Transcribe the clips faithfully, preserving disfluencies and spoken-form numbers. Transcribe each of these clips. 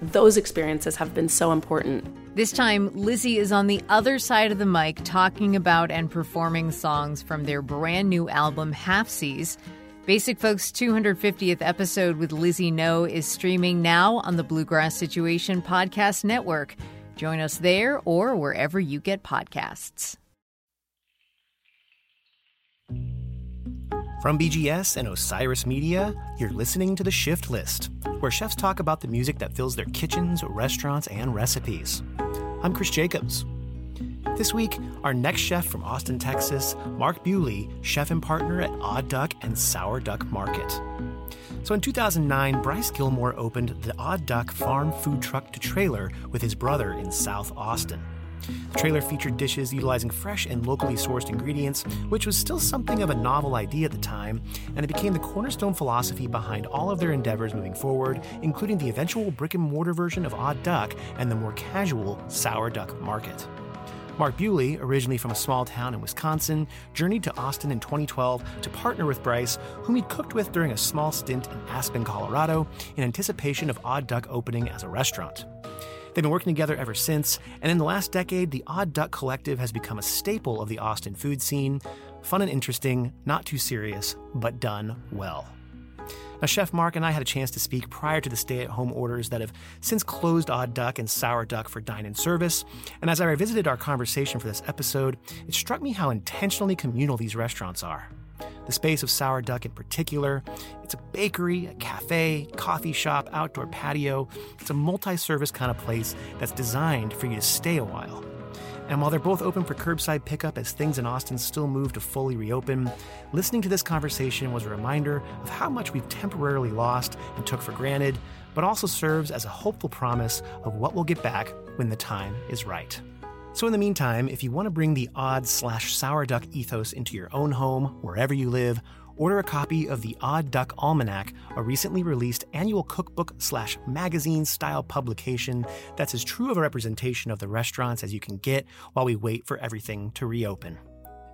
those experiences have been so important. This time, Lizzie is on the other side of the mic talking about and performing songs from their brand new album, Halfsies. Basic Folk's two hundred fiftieth episode with Lizzie Ngo is streaming now on the Bluegrass Situation Podcast Network. Join us there or wherever you get podcasts. From B G S and Osiris Media, you're listening to The Shift List, where chefs talk about the music that fills their kitchens, restaurants, and recipes. I'm Chris Jacobs. This week, our next chef from Austin, Texas, Mark Buley, chef and partner at Odd Duck and Sour Duck Market. So in two thousand nine, Bryce Gilmore opened the Odd Duck Farm Food Truck to Trailer with his brother in South Austin. The trailer featured dishes utilizing fresh and locally sourced ingredients, which was still something of a novel idea at the time, and it became the cornerstone philosophy behind all of their endeavors moving forward, including the eventual brick-and-mortar version of Odd Duck and the more casual Sour Duck Market. Mark Buley, originally from a small town in Wisconsin, journeyed to Austin in twenty twelve to partner with Bryce, whom he cooked with during a small stint in Aspen, Colorado, in anticipation of Odd Duck opening as a restaurant. They've been working together ever since, and in the last decade, the Odd Duck Collective has become a staple of the Austin food scene. Fun and interesting, not too serious, but done well. Now, Chef Mark and I had a chance to speak prior to the stay-at-home orders that have since closed Odd Duck and Sour Duck for dine-in service, and as I revisited our conversation for this episode, it struck me how intentionally communal these restaurants are. The space of Sour Duck in particular, it's a bakery, a cafe, coffee shop, outdoor patio. It's a multi-service kind of place that's designed for you to stay a while. And while they're both open for curbside pickup as things in Austin still move to fully reopen, listening to this conversation was a reminder of how much we've temporarily lost and took for granted, but also serves as a hopeful promise of what we'll get back when the time is right. So in the meantime, if you want to bring the Odd slash Sour Duck ethos into your own home, wherever you live, order a copy of The Odd Duck Almanac, a recently released annual cookbook slash magazine style publication that's as true of a representation of the restaurants as you can get while we wait for everything to reopen.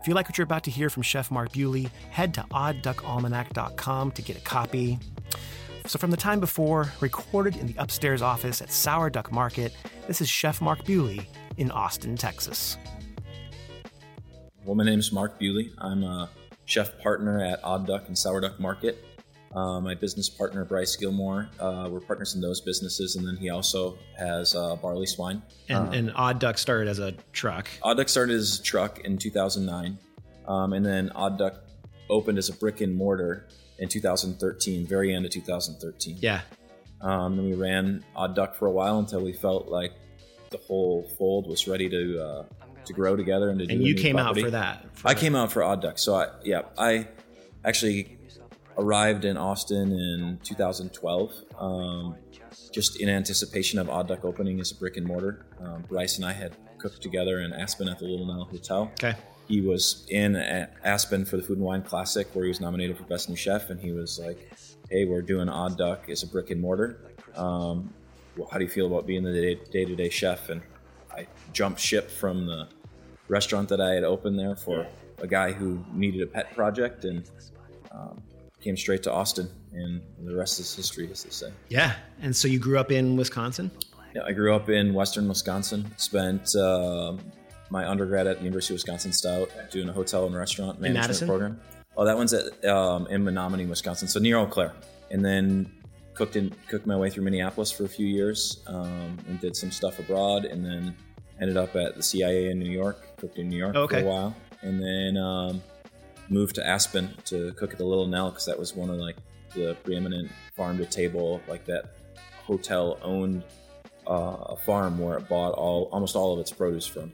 If you like what you're about to hear from Chef Mark Buley, head to odd duck almanac dot com to get a copy. So from the time before, recorded in the upstairs office at Sour Duck Market, this is Chef Mark Buley in Austin, Texas. Well, my name is Mark Buley. I'm a chef partner at Odd Duck and Sour Duck Market. Uh, my business partner, Bryce Gilmore, uh, we're partners in those businesses, and then he also has uh, Barley Swine. And, um, and Odd Duck started as a truck. Odd Duck started as a truck in two thousand nine, um, and then Odd Duck opened as a brick and mortar in two thousand thirteen, very end of two thousand thirteen. Yeah. Um, and we ran Odd Duck for a while until we felt like the whole fold was ready to uh, to grow together and to do. And you came property. out for that. For I that. came out for Odd Duck, so I yeah I actually arrived in Austin in two thousand twelve, um, just in anticipation of Odd Duck opening as a brick and mortar. Um, Bryce and I had cooked together in Aspen at the Little Nell Hotel. Okay. He was in Aspen for the Food and Wine Classic, where he was nominated for Best New Chef, and he was like, hey, we're doing Odd Duck as a brick and mortar. Um, well, how do you feel about being the day-to-day chef? And I jumped ship from the restaurant that I had opened there for a guy who needed a pet project, and um, came straight to Austin, and the rest is history, as they say. Yeah, and so you grew up in Wisconsin? Yeah, I grew up in western Wisconsin, spent uh, my undergrad at the University of Wisconsin Stout doing a hotel and restaurant management program. Oh, that one's at um, in Menomonie, Wisconsin, so near Eau Claire. And then cooked in, cooked my way through Minneapolis for a few years, um, and did some stuff abroad, and then ended up at the C I A in New York, cooked in New York okay. for a while. And then um, moved to Aspen to cook at the Little Nell, because that was one of like the preeminent farm-to-table, like that hotel owned uh, a farm where it bought all almost all of its produce from.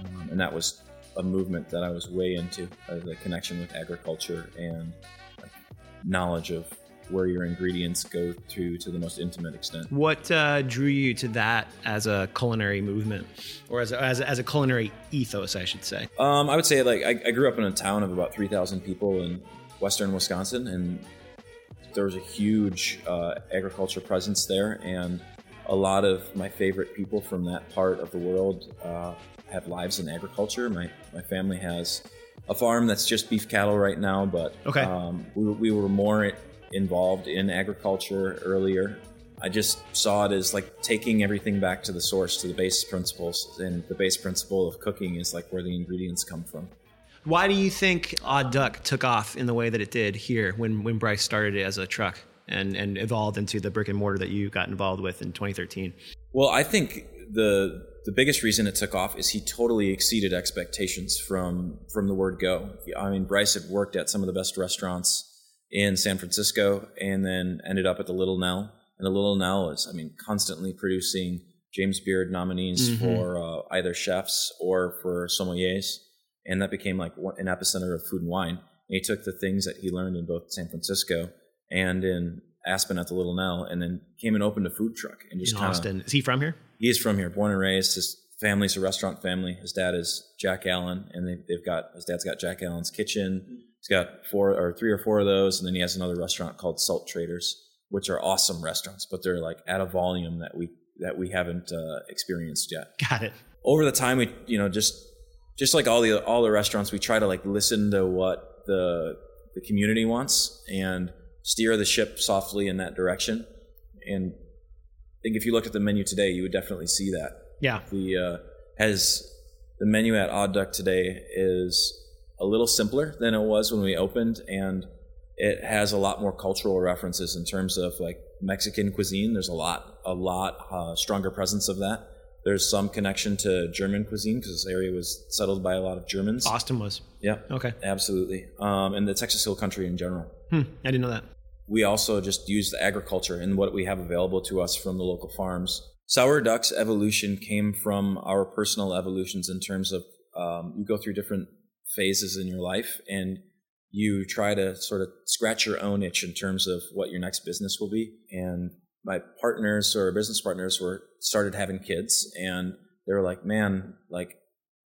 Um, and that was a movement that I was way into, uh, the connection with agriculture and like, knowledge of where your ingredients go to to the most intimate extent. What uh, drew you to that as a culinary movement, or as a, as a, as a culinary ethos, I should say? Um, I would say like I, I grew up in a town of about three thousand people in western Wisconsin, and there was a huge uh, agriculture presence there, and a lot of my favorite people from that part of the world uh, have lives in agriculture. My my family has a farm that's just beef cattle right now, but okay. um, we, we were more... At, involved in agriculture earlier. I just saw it as like taking everything back to the source, to the base principles, and the base principle of cooking is like where the ingredients come from. Why do you think Odd Duck took off in the way that it did here when, when Bryce started it as a truck and, and evolved into the brick and mortar that you got involved with in twenty thirteen? Well, I think the the biggest reason it took off is he totally exceeded expectations from from the word go. I mean, Bryce had worked at some of the best restaurants in San Francisco, and then ended up at the Little Nell. And the Little Nell is, I mean, constantly producing James Beard nominees mm-hmm. for uh, either chefs or for sommeliers. And that became like an epicenter of food and wine. And he took the things that he learned in both San Francisco and in Aspen at the Little Nell, and then came and opened a food truck. And just in kinda, Austin. Is he from here? He is from here, born and raised. His family's a restaurant family. His dad is Jack Allen, and they, they've got, his dad's got Jack Allen's Kitchen. He's got four or three or four of those, and then he has another restaurant called Salt Traders, which are awesome restaurants, but they're like at a volume that we that we haven't uh, experienced yet. Got it. Over the time, we you know just just like all the all the restaurants, we try to like listen to what the the community wants and steer the ship softly in that direction. And I think if you looked at the menu today, you would definitely see that. Yeah. The uh, has the menu at Odd Duck today is a little simpler than it was when we opened, and it has a lot more cultural references in terms of like Mexican cuisine. There's a lot, a lot uh, stronger presence of that. There's some connection to German cuisine because this area was settled by a lot of Germans. Austin was. Yeah. Okay. Absolutely. Um, and the Texas Hill Country in general. Hmm, I didn't know that. We also just use the agriculture and what we have available to us from the local farms. Sour Duck's evolution came from our personal evolutions in terms of um, you go through different phases in your life, and you try to sort of scratch your own itch in terms of what your next business will be. And my partners or business partners were started having kids, and they were like, man, like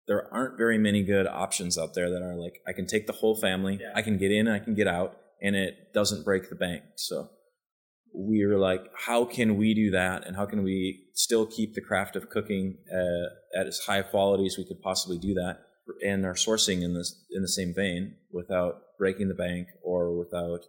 there aren't very many good options out there that are like, I can take the whole family, yeah. I can get in, I can get out, and it doesn't break the bank. So we were like, how can we do that? And how can we still keep the craft of cooking uh, at as high quality as we could possibly do that? And our sourcing in this in the same vein without breaking the bank or without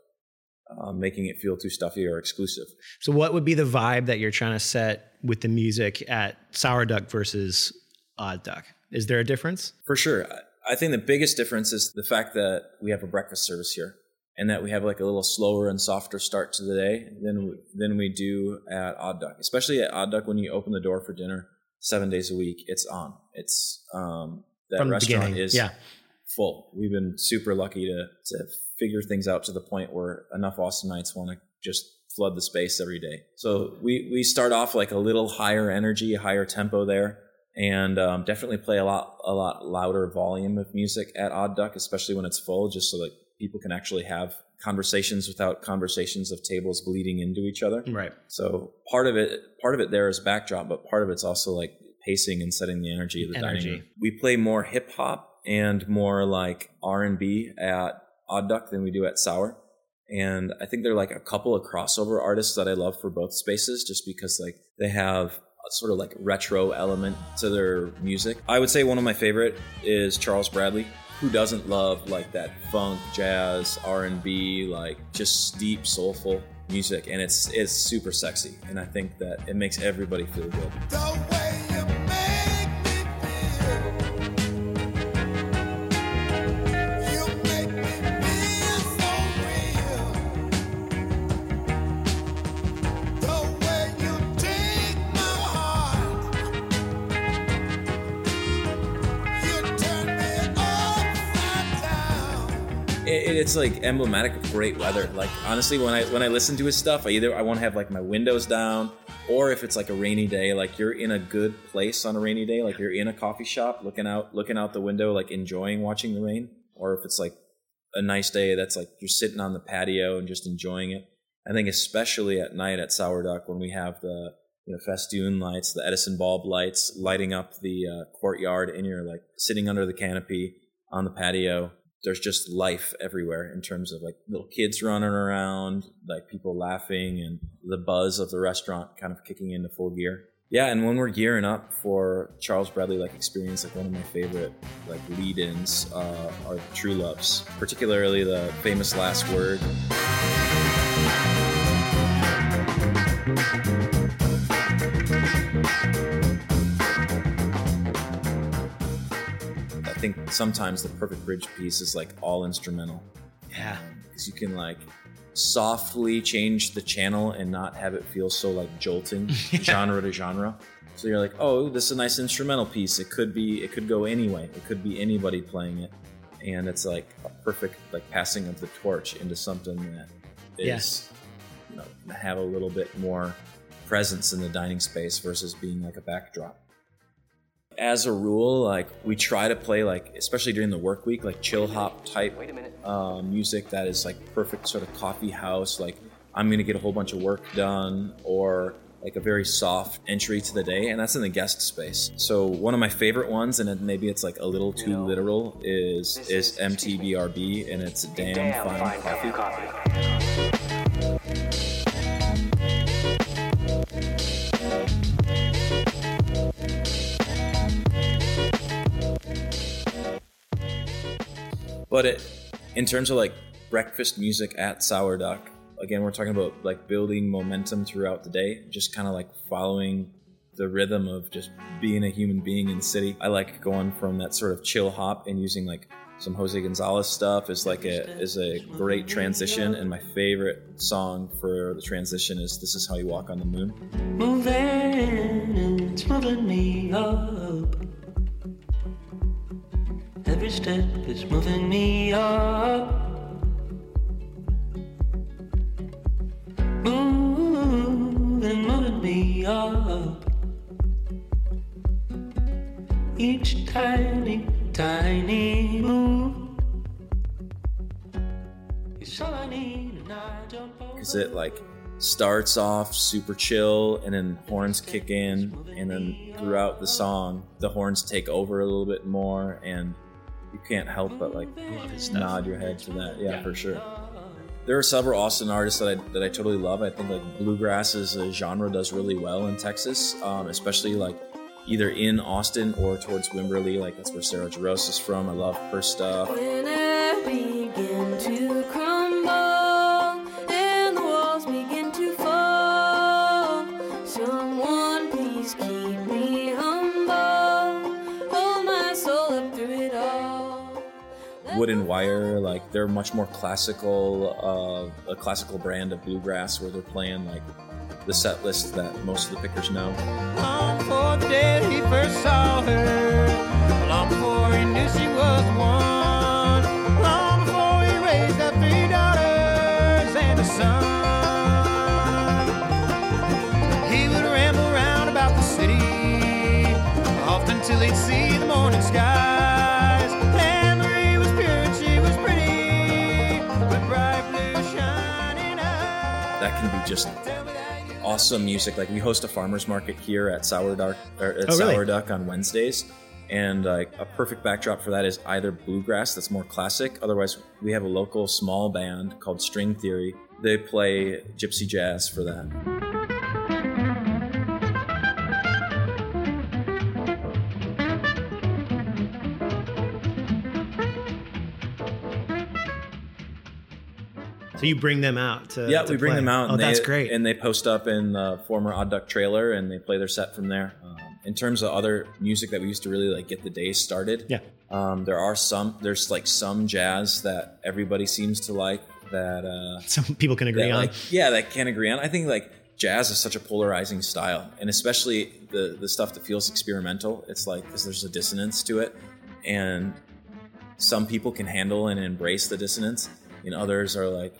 uh, making it feel too stuffy or exclusive. So what would be the vibe that you're trying to set with the music at Sour Duck versus Odd Duck? Is there a difference? For sure. I think the biggest difference is the fact that we have a breakfast service here and that we have like a little slower and softer start to the day than, than we do at Odd Duck. Especially at Odd Duck, when you open the door for dinner seven days a week, it's on. It's... um That From restaurant beginning. is yeah. full. We've been super lucky to to figure things out to the point where enough Austinites want to just flood the space every day. So we, we start off like a little higher energy, higher tempo there, and um, definitely play a lot a lot louder volume of music at Odd Duck, especially when it's full, just so that people can actually have conversations without conversations of tables bleeding into each other. Right. So part of it, part of it there is backdrop, but part of it's also like pacing and setting the energy of the energy. dining room. We play more hip hop and more like R and B at Odd Duck than we do at Sour. And I think they're like a couple of crossover artists that I love for both spaces, just because like they have a sort of like retro element to their music. I would say one of my favorite is Charles Bradley. Who doesn't love like that funk, jazz, R and B, like just deep, soulful music? And it's it's super sexy. And I think that it makes everybody feel good. The way you make me feel, you make me feel so real. The way you take my heart, you turn me upside down. It, it's like emblematic of great weather. Like honestly, when I when I listen to his stuff, I either I want to have like my windows down. Or if it's like a rainy day, like you're in a good place on a rainy day, like you're in a coffee shop looking out looking out the window, like enjoying watching the rain. Or if it's like a nice day, that's like you're sitting on the patio and just enjoying it. I think especially at night at Sour Duck when we have the you know, festoon lights, the Edison bulb lights lighting up the uh, courtyard, and you're like sitting under the canopy on the patio. There's just life everywhere in terms of like little kids running around, like people laughing, and the buzz of the restaurant kind of kicking into full gear. Yeah, and when we're gearing up for Charles Bradley like experience, like one of my favorite like lead-ins uh, are True Loves, particularly the famous last word. I think sometimes the perfect bridge piece is like all instrumental. Yeah. Because you can like softly change the channel and not have it feel so like jolting genre to genre. So you're like, oh, this is a nice instrumental piece. It could be, it could go anyway. It could be anybody playing it. And it's like a perfect like passing of the torch into something that is, yeah. you know, have a little bit more presence in the dining space versus being like a backdrop. As a rule, like we try to play, like especially during the work week, like chill hop type uh, music that is like perfect sort of coffee house. Like I'm gonna get a whole bunch of work done, or like a very soft entry to the day, and that's in the guest space. So one of my favorite ones, and it, maybe it's like a little too you know, literal, is is M T B R B, and it's damn, damn fine, fine coffee. coffee. But it, in terms of like breakfast music at Sour Duck, again, we're talking about like building momentum throughout the day, just kind of like following the rhythm of just being a human being in the city. I like going from that sort of chill hop and using like some Jose Gonzalez stuff is like a is a great transition. And my favorite song for the transition is "This Is How You Walk on the Moon." Moving, it's moving me up. Every step is moving me up. Moving, moving me up. Each tiny, tiny move is all I need, and I jump over. Is it like starts off super chill, and then horns kick in, and then throughout the song, the horns take over a little bit more, and you can't help but like nod your head to that. Yeah, yeah, for sure. There are several Austin artists that I that I totally love. I think like bluegrass as a genre does really well in Texas, um, especially like either in Austin or towards Wimberley. Like that's where Sarah Jaros is from. I love her stuff. When I begin to crumble and the walls begin to fall, someone please keep me humble. Wooden Wire, like they're much more classical, uh, a classical brand of bluegrass where they're playing like the set list that most of the pickers know. Long before the day he first saw her, long before he knew she was one, long before he raised her three daughters and a son, he would ramble around about the city, often till he'd see the morning sky. that can be just awesome music. Like, we host a farmer's market here at Sour Duck, or at oh, Sour really? Duck on Wednesdays. And uh, a perfect backdrop for that is either bluegrass, that's more classic. Otherwise, we have a local small band called String Theory. They play gypsy jazz for that. So you bring them out to Yeah, to we bring play. them out. And oh, they, that's great. And they post up in the former Odd Duck trailer, and they play their set from there. Um, in terms of other music that we used to really like get the day started, yeah. Um, there are some, there's like some jazz that everybody seems to like that. Uh, some people can agree that, on. Like, yeah, that can agree on. I think like jazz is such a polarizing style, and especially the, the stuff that feels experimental. It's like, because there's a dissonance to it, and some people can handle and embrace the dissonance, and others are like,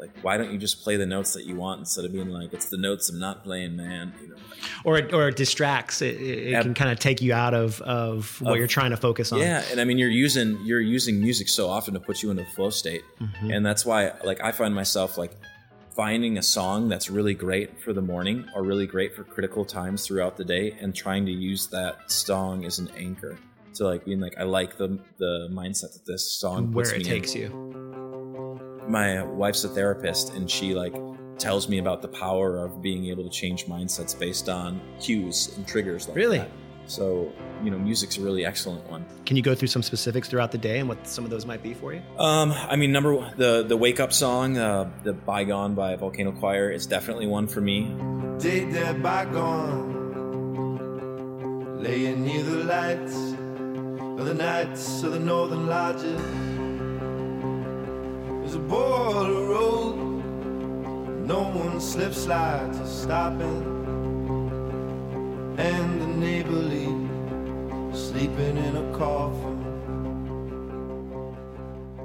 Like, why don't you just play the notes that you want instead of being like, it's the notes I'm not playing, man. You know, like, or, it, or it distracts. It, it, it ab- can kind of take you out of, of what of, you're trying to focus on. Yeah. And I mean, you're using you're using music so often to put you into a flow state. Mm-hmm. And that's why, like, I find myself, like, finding a song that's really great for the morning or really great for critical times throughout the day and trying to use that song as an anchor to, like, being like, I like the, the mindset that this song puts me in. Where it takes you. My wife's a therapist, and she like tells me about the power of being able to change mindsets based on cues and triggers. Like really? That. So, you know, music's a really excellent one. Can you go through some specifics throughout the day and what some of those might be for you? Um, I mean, number one, the, the wake up song, uh, the Bygone by Volcano Choir is definitely one for me. Date that bygone, laying near the lights of the nights of the northern lodges. There's a border road, no one slips, slides or stopping, and the neighborly sleeping in a coffin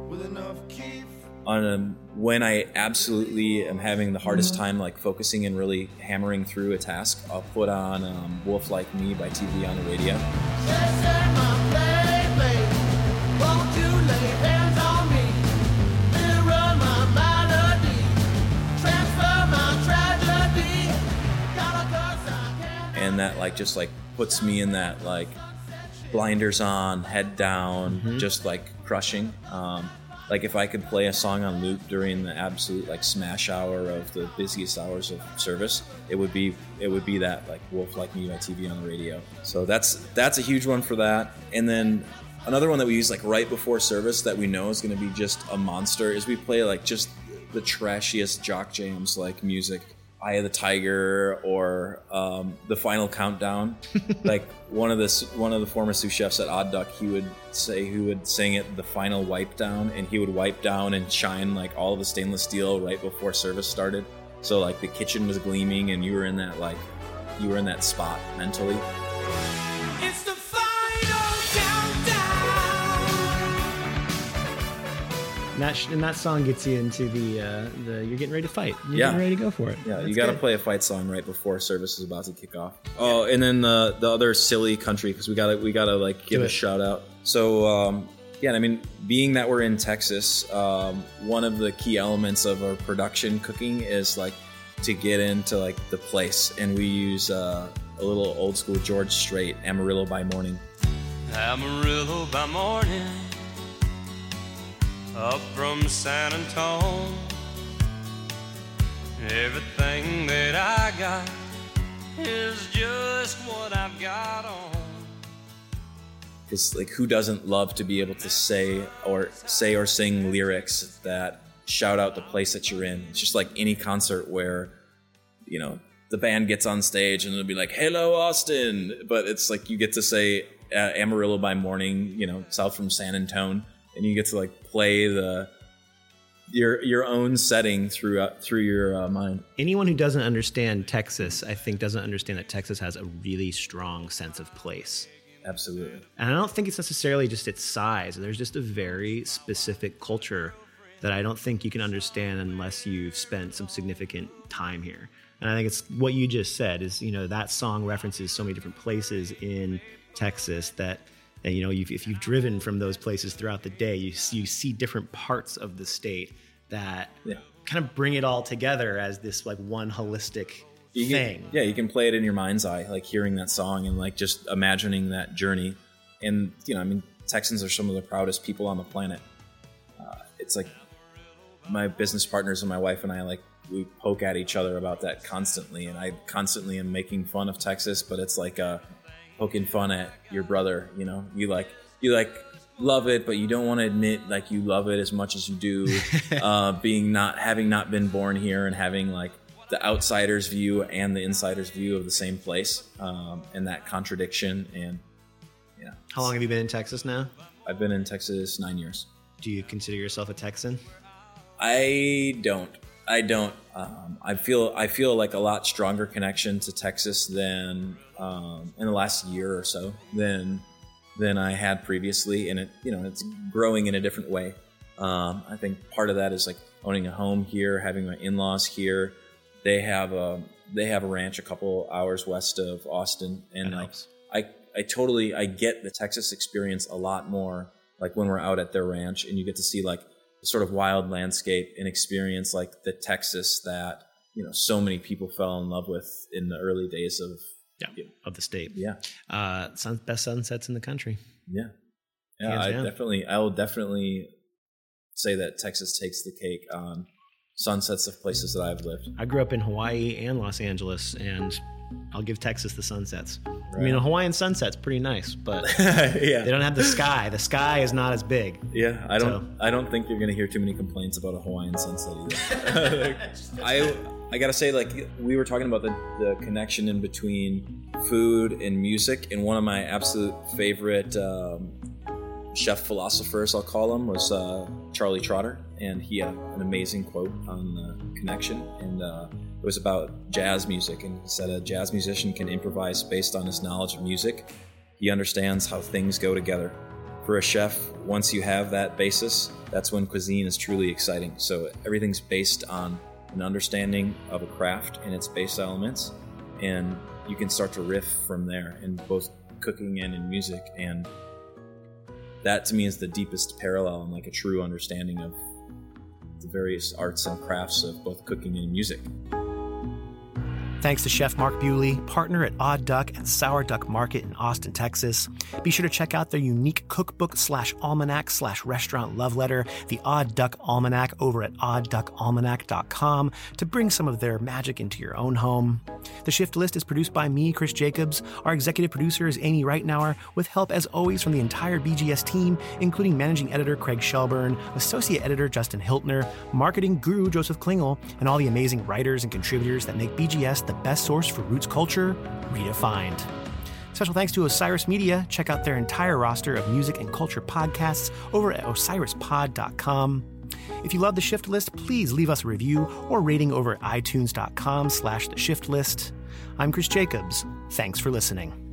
with enough keef. On a, when I absolutely am having the hardest time, like focusing and really hammering through a task, I'll put on um, Wolf Like Me by T V on the Radio. And that like just like puts me in that like blinders on, head down, mm-hmm. just like crushing. Um, like if I could play a song on loop during the absolute like smash hour of the busiest hours of service, it would be it would be that like Wolf Like Me by T V on the Radio. So that's that's a huge one for that. And then another one that we use like right before service that we know is going to be just a monster is we play like just the trashiest jock jams like music. Eye of the Tiger or um, The Final Countdown. Like one of the one of the former sous chefs at Odd Duck, he would say he would sing it The Final Wipe Down, and he would wipe down and shine like all of the stainless steel right before service started. So like the kitchen was gleaming, and you were in that like you were in that spot mentally. It's the final countdown. And that, and that song gets you into the, uh, the you're getting ready to fight. You're yeah. getting ready to go for it. Yeah, that's you got to play a fight song right before service is about to kick off. Oh, and then the the other silly country, because we gotta we gotta like give a shout out. So um, yeah, I mean, being that we're in Texas, um, one of the key elements of our production cooking is like to get into like the place, and we use uh, a little old school George Strait, Amarillo by Morning. Amarillo by Morning. Up from San Antone, everything that I got is just what I've got on. Because like, who doesn't love to be able to say or say or sing lyrics that shout out the place that you're in? It's just like any concert where, you know, the band gets on stage and it'll be like, "Hello, Austin," but it's like you get to say uh, Amarillo by Morning, you know, south from San Antone. And you get to like play the your your own setting through uh, through your uh, mind. Anyone who doesn't understand Texas, I think, doesn't understand that Texas has a really strong sense of place. Absolutely. And I don't think it's necessarily just its size. There's just a very specific culture that I don't think you can understand unless you've spent some significant time here. And I think it's what you just said is, you know, that song references so many different places in Texas that. And, you know, you've, if you've driven from those places throughout the day, you see, you see different parts of the state that yeah. kind of bring it all together as this like one holistic you thing. Can, yeah, you can play it in your mind's eye, like hearing that song and like just imagining that journey. And, you know, I mean, Texans are some of the proudest people on the planet. Uh, it's like my business partners and my wife and I, like, we poke at each other about that constantly. And I constantly am making fun of Texas, but it's like uh, poking fun at your brother, you know? You like, you like love it, but you don't want to admit like you love it as much as you do. uh, being not, having not been born here and having like the outsider's view and the insider's view of the same place, um, and that contradiction. And yeah. How long have you been in Texas now? I've been in Texas nine years. Do you consider yourself a Texan? I don't. I don't. Um, I feel I feel like a lot stronger connection to Texas than um, in the last year or so than than I had previously, and it you know it's growing in a different way. Um, I think part of that is like owning a home here, having my in-laws here. They have a they have a ranch a couple hours west of Austin, and like I I totally I get the Texas experience a lot more. Like when we're out at their ranch, and you get to see like sort of wild landscape and experience like the Texas that, you know, so many people fell in love with in the early days of yeah, you know, of the state. Yeah. Uh, best sunsets in the country. Yeah. Yeah. I definitely, I will definitely say that Texas takes the cake on sunsets of places that I've lived. I grew up in Hawaii and Los Angeles, and I'll give Texas the sunsets. Right. I mean, a Hawaiian sunset's pretty nice, but yeah. They don't have the sky. The sky is not as big. Yeah, I don't. So. I don't think you're going to hear too many complaints about a Hawaiian sunset either. like, I I gotta say, like we were talking about the, the connection in between food and music, and one of my absolute favorite um, chef philosophers, I'll call him, was uh, Charlie Trotter, and he had an amazing quote on the connection and. Uh, It was about jazz music, and he said a jazz musician can improvise based on his knowledge of music. He understands how things go together. For a chef, once you have that basis, that's when cuisine is truly exciting. So everything's based on an understanding of a craft and its base elements, and you can start to riff from there in both cooking and in music. And that, to me, is the deepest parallel and like a true understanding of the various arts and crafts of both cooking and music. Thanks to Chef Mark Buley, partner at Odd Duck and Sour Duck Market in Austin, Texas. Be sure to check out their unique cookbook slash almanac slash restaurant love letter, the Odd Duck Almanac, over at odd duck almanac dot com to bring some of their magic into your own home. The Shift List is produced by me, Chris Jacobs. Our executive producer is Amy Reitnauer, with help as always from the entire B G S team, including managing editor Craig Shelburne, associate editor Justin Hiltner, marketing guru Joseph Klingel, and all the amazing writers and contributors that make B G S the best source for roots culture redefined. Special thanks to Osiris Media. Check out their entire roster of music and culture podcasts over at osiris pod dot com. If you love The Shift List, please leave us a review or rating over at itunes dot com slash the shift list. I'm Chris Jacobs. Thanks for listening.